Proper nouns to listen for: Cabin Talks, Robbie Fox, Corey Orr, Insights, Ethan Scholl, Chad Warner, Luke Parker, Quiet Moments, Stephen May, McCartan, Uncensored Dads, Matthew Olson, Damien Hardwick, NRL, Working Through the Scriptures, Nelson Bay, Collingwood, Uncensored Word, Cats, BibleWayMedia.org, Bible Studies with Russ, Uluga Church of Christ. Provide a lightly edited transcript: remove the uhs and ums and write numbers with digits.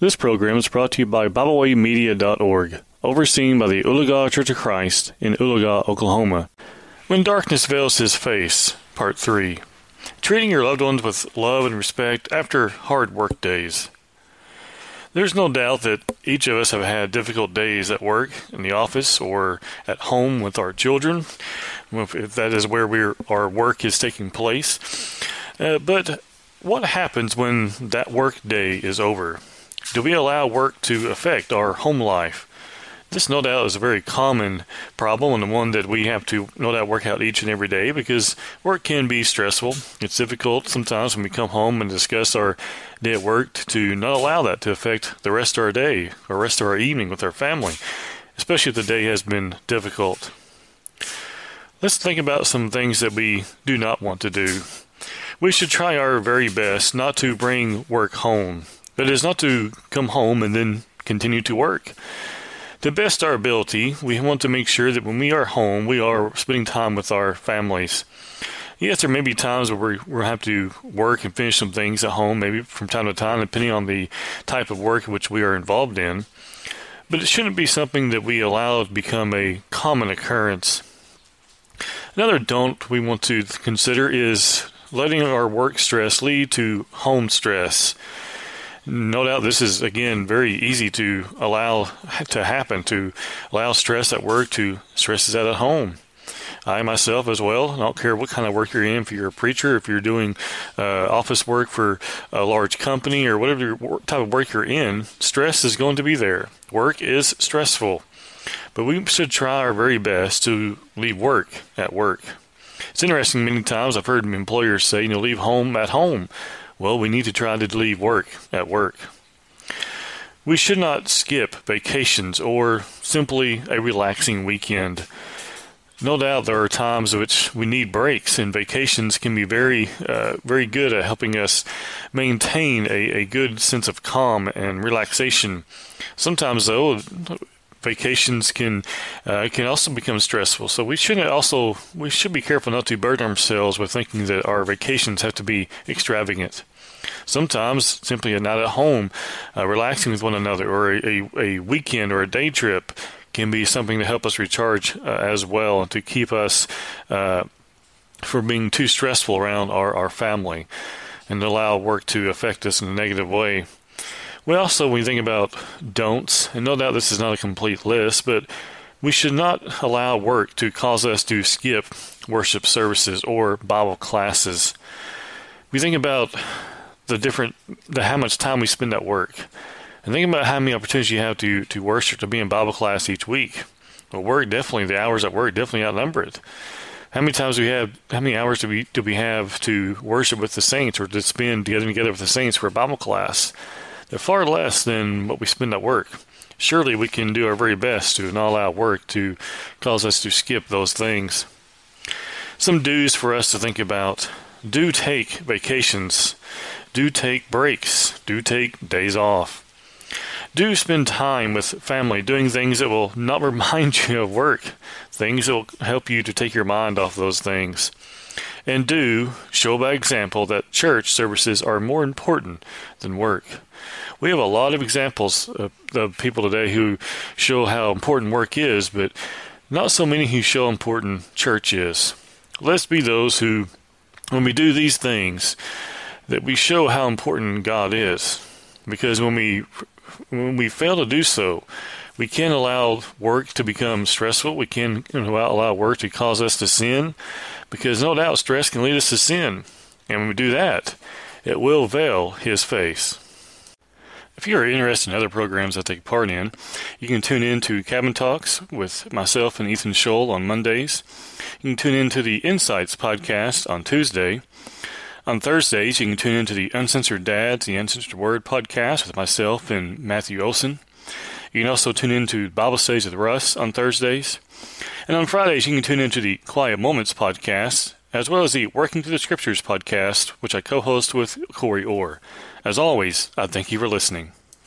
This program is brought to you by BibleWayMedia.org, overseen by the Uluga Church of Christ in Uluga, Oklahoma. When Darkness Veils His Face, Part 3. Treating your loved ones with love and respect after hard work days. There's no doubt that each of us have had difficult days at work, in the office, or at home with our children, if that is where our work is taking place. But what happens when that work day is over? Do we allow work to affect our home life? This, no doubt, is a very common problem, and the one that we have to, no doubt, work out each and every day, because work can be stressful. It's difficult sometimes when we come home and discuss our day at work to not allow that to affect the rest of our day or rest of our evening with our family, especially if the day has been difficult. Let's think about some things that we do not want to do. We should try our very best not to bring work home. That is, not to come home and then continue to work. To best our ability, we want to make sure that when we are home, we are spending time with our families. Yes, there may be times where we'll have to work and finish some things at home, maybe from time to time, depending on the type of work which we are involved in. But it shouldn't be something that we allow to become a common occurrence. Another don't we want to consider is letting our work stress lead to home stress. No doubt this is, again, very easy to allow to happen, to allow stress at work to stresses out at home. I myself as well, I don't care what kind of work you're in, if you're a preacher, if you're doing office work for a large company or whatever type of work you're in, stress is going to be there. Work is stressful, but we should try our very best to leave work at work. It's interesting, many times I've heard employers say, you know, leave home at home. Well, we need to try to leave work at work. We should not skip vacations or simply a relaxing weekend. No doubt there are times in which we need breaks, and vacations can be very good at helping us maintain a good sense of calm and relaxation. Sometimes, though, vacations can also become stressful, so we should be careful not to burden ourselves with thinking that our vacations have to be extravagant. Sometimes simply a night at home, relaxing with one another, or a weekend or a day trip can be something to help us recharge as well, and to keep us from being too stressful around our family and allow work to affect us in a negative way. We also, when we think about don'ts, and no doubt this is not a complete list, but we should not allow work to cause us to skip worship services or Bible classes. We think about how much time we spend at work, and think about how many opportunities you have to worship, to be in Bible class each week. But work, definitely, the hours at work definitely outnumber it. How many hours do we have to worship with the saints, or to spend together with the saints for a Bible class? They're far less than what we spend at work. Surely we can do our very best to not allow work to cause us to skip those things. Some do's for us to think about. Do take vacations. Do take breaks. Do take days off. Do spend time with family doing things that will not remind you of work, things that will help you to take your mind off those things. And do show by example that church services are more important than work. We have a lot of examples of people today who show how important work is, but not so many who show how important church is. Let's be those who, when we do these things, that we show how important God is. Because when we fail to do so, we can allow work to become stressful. We can allow work to cause us to sin, because no doubt stress can lead us to sin. And when we do that, it will veil His face. If you are interested in other programs I take part in, you can tune in to Cabin Talks with myself and Ethan Scholl on Mondays. You can tune in to the Insights podcast on Tuesday. On Thursdays, you can tune in to the Uncensored Dads, the Uncensored Word podcast with myself and Matthew Olson. You can also tune in to Bible Studies with Russ on Thursdays. And on Fridays, you can tune in to the Quiet Moments podcast, as well as the Working Through the Scriptures podcast, which I co-host with Corey Orr. As always, I thank you for listening.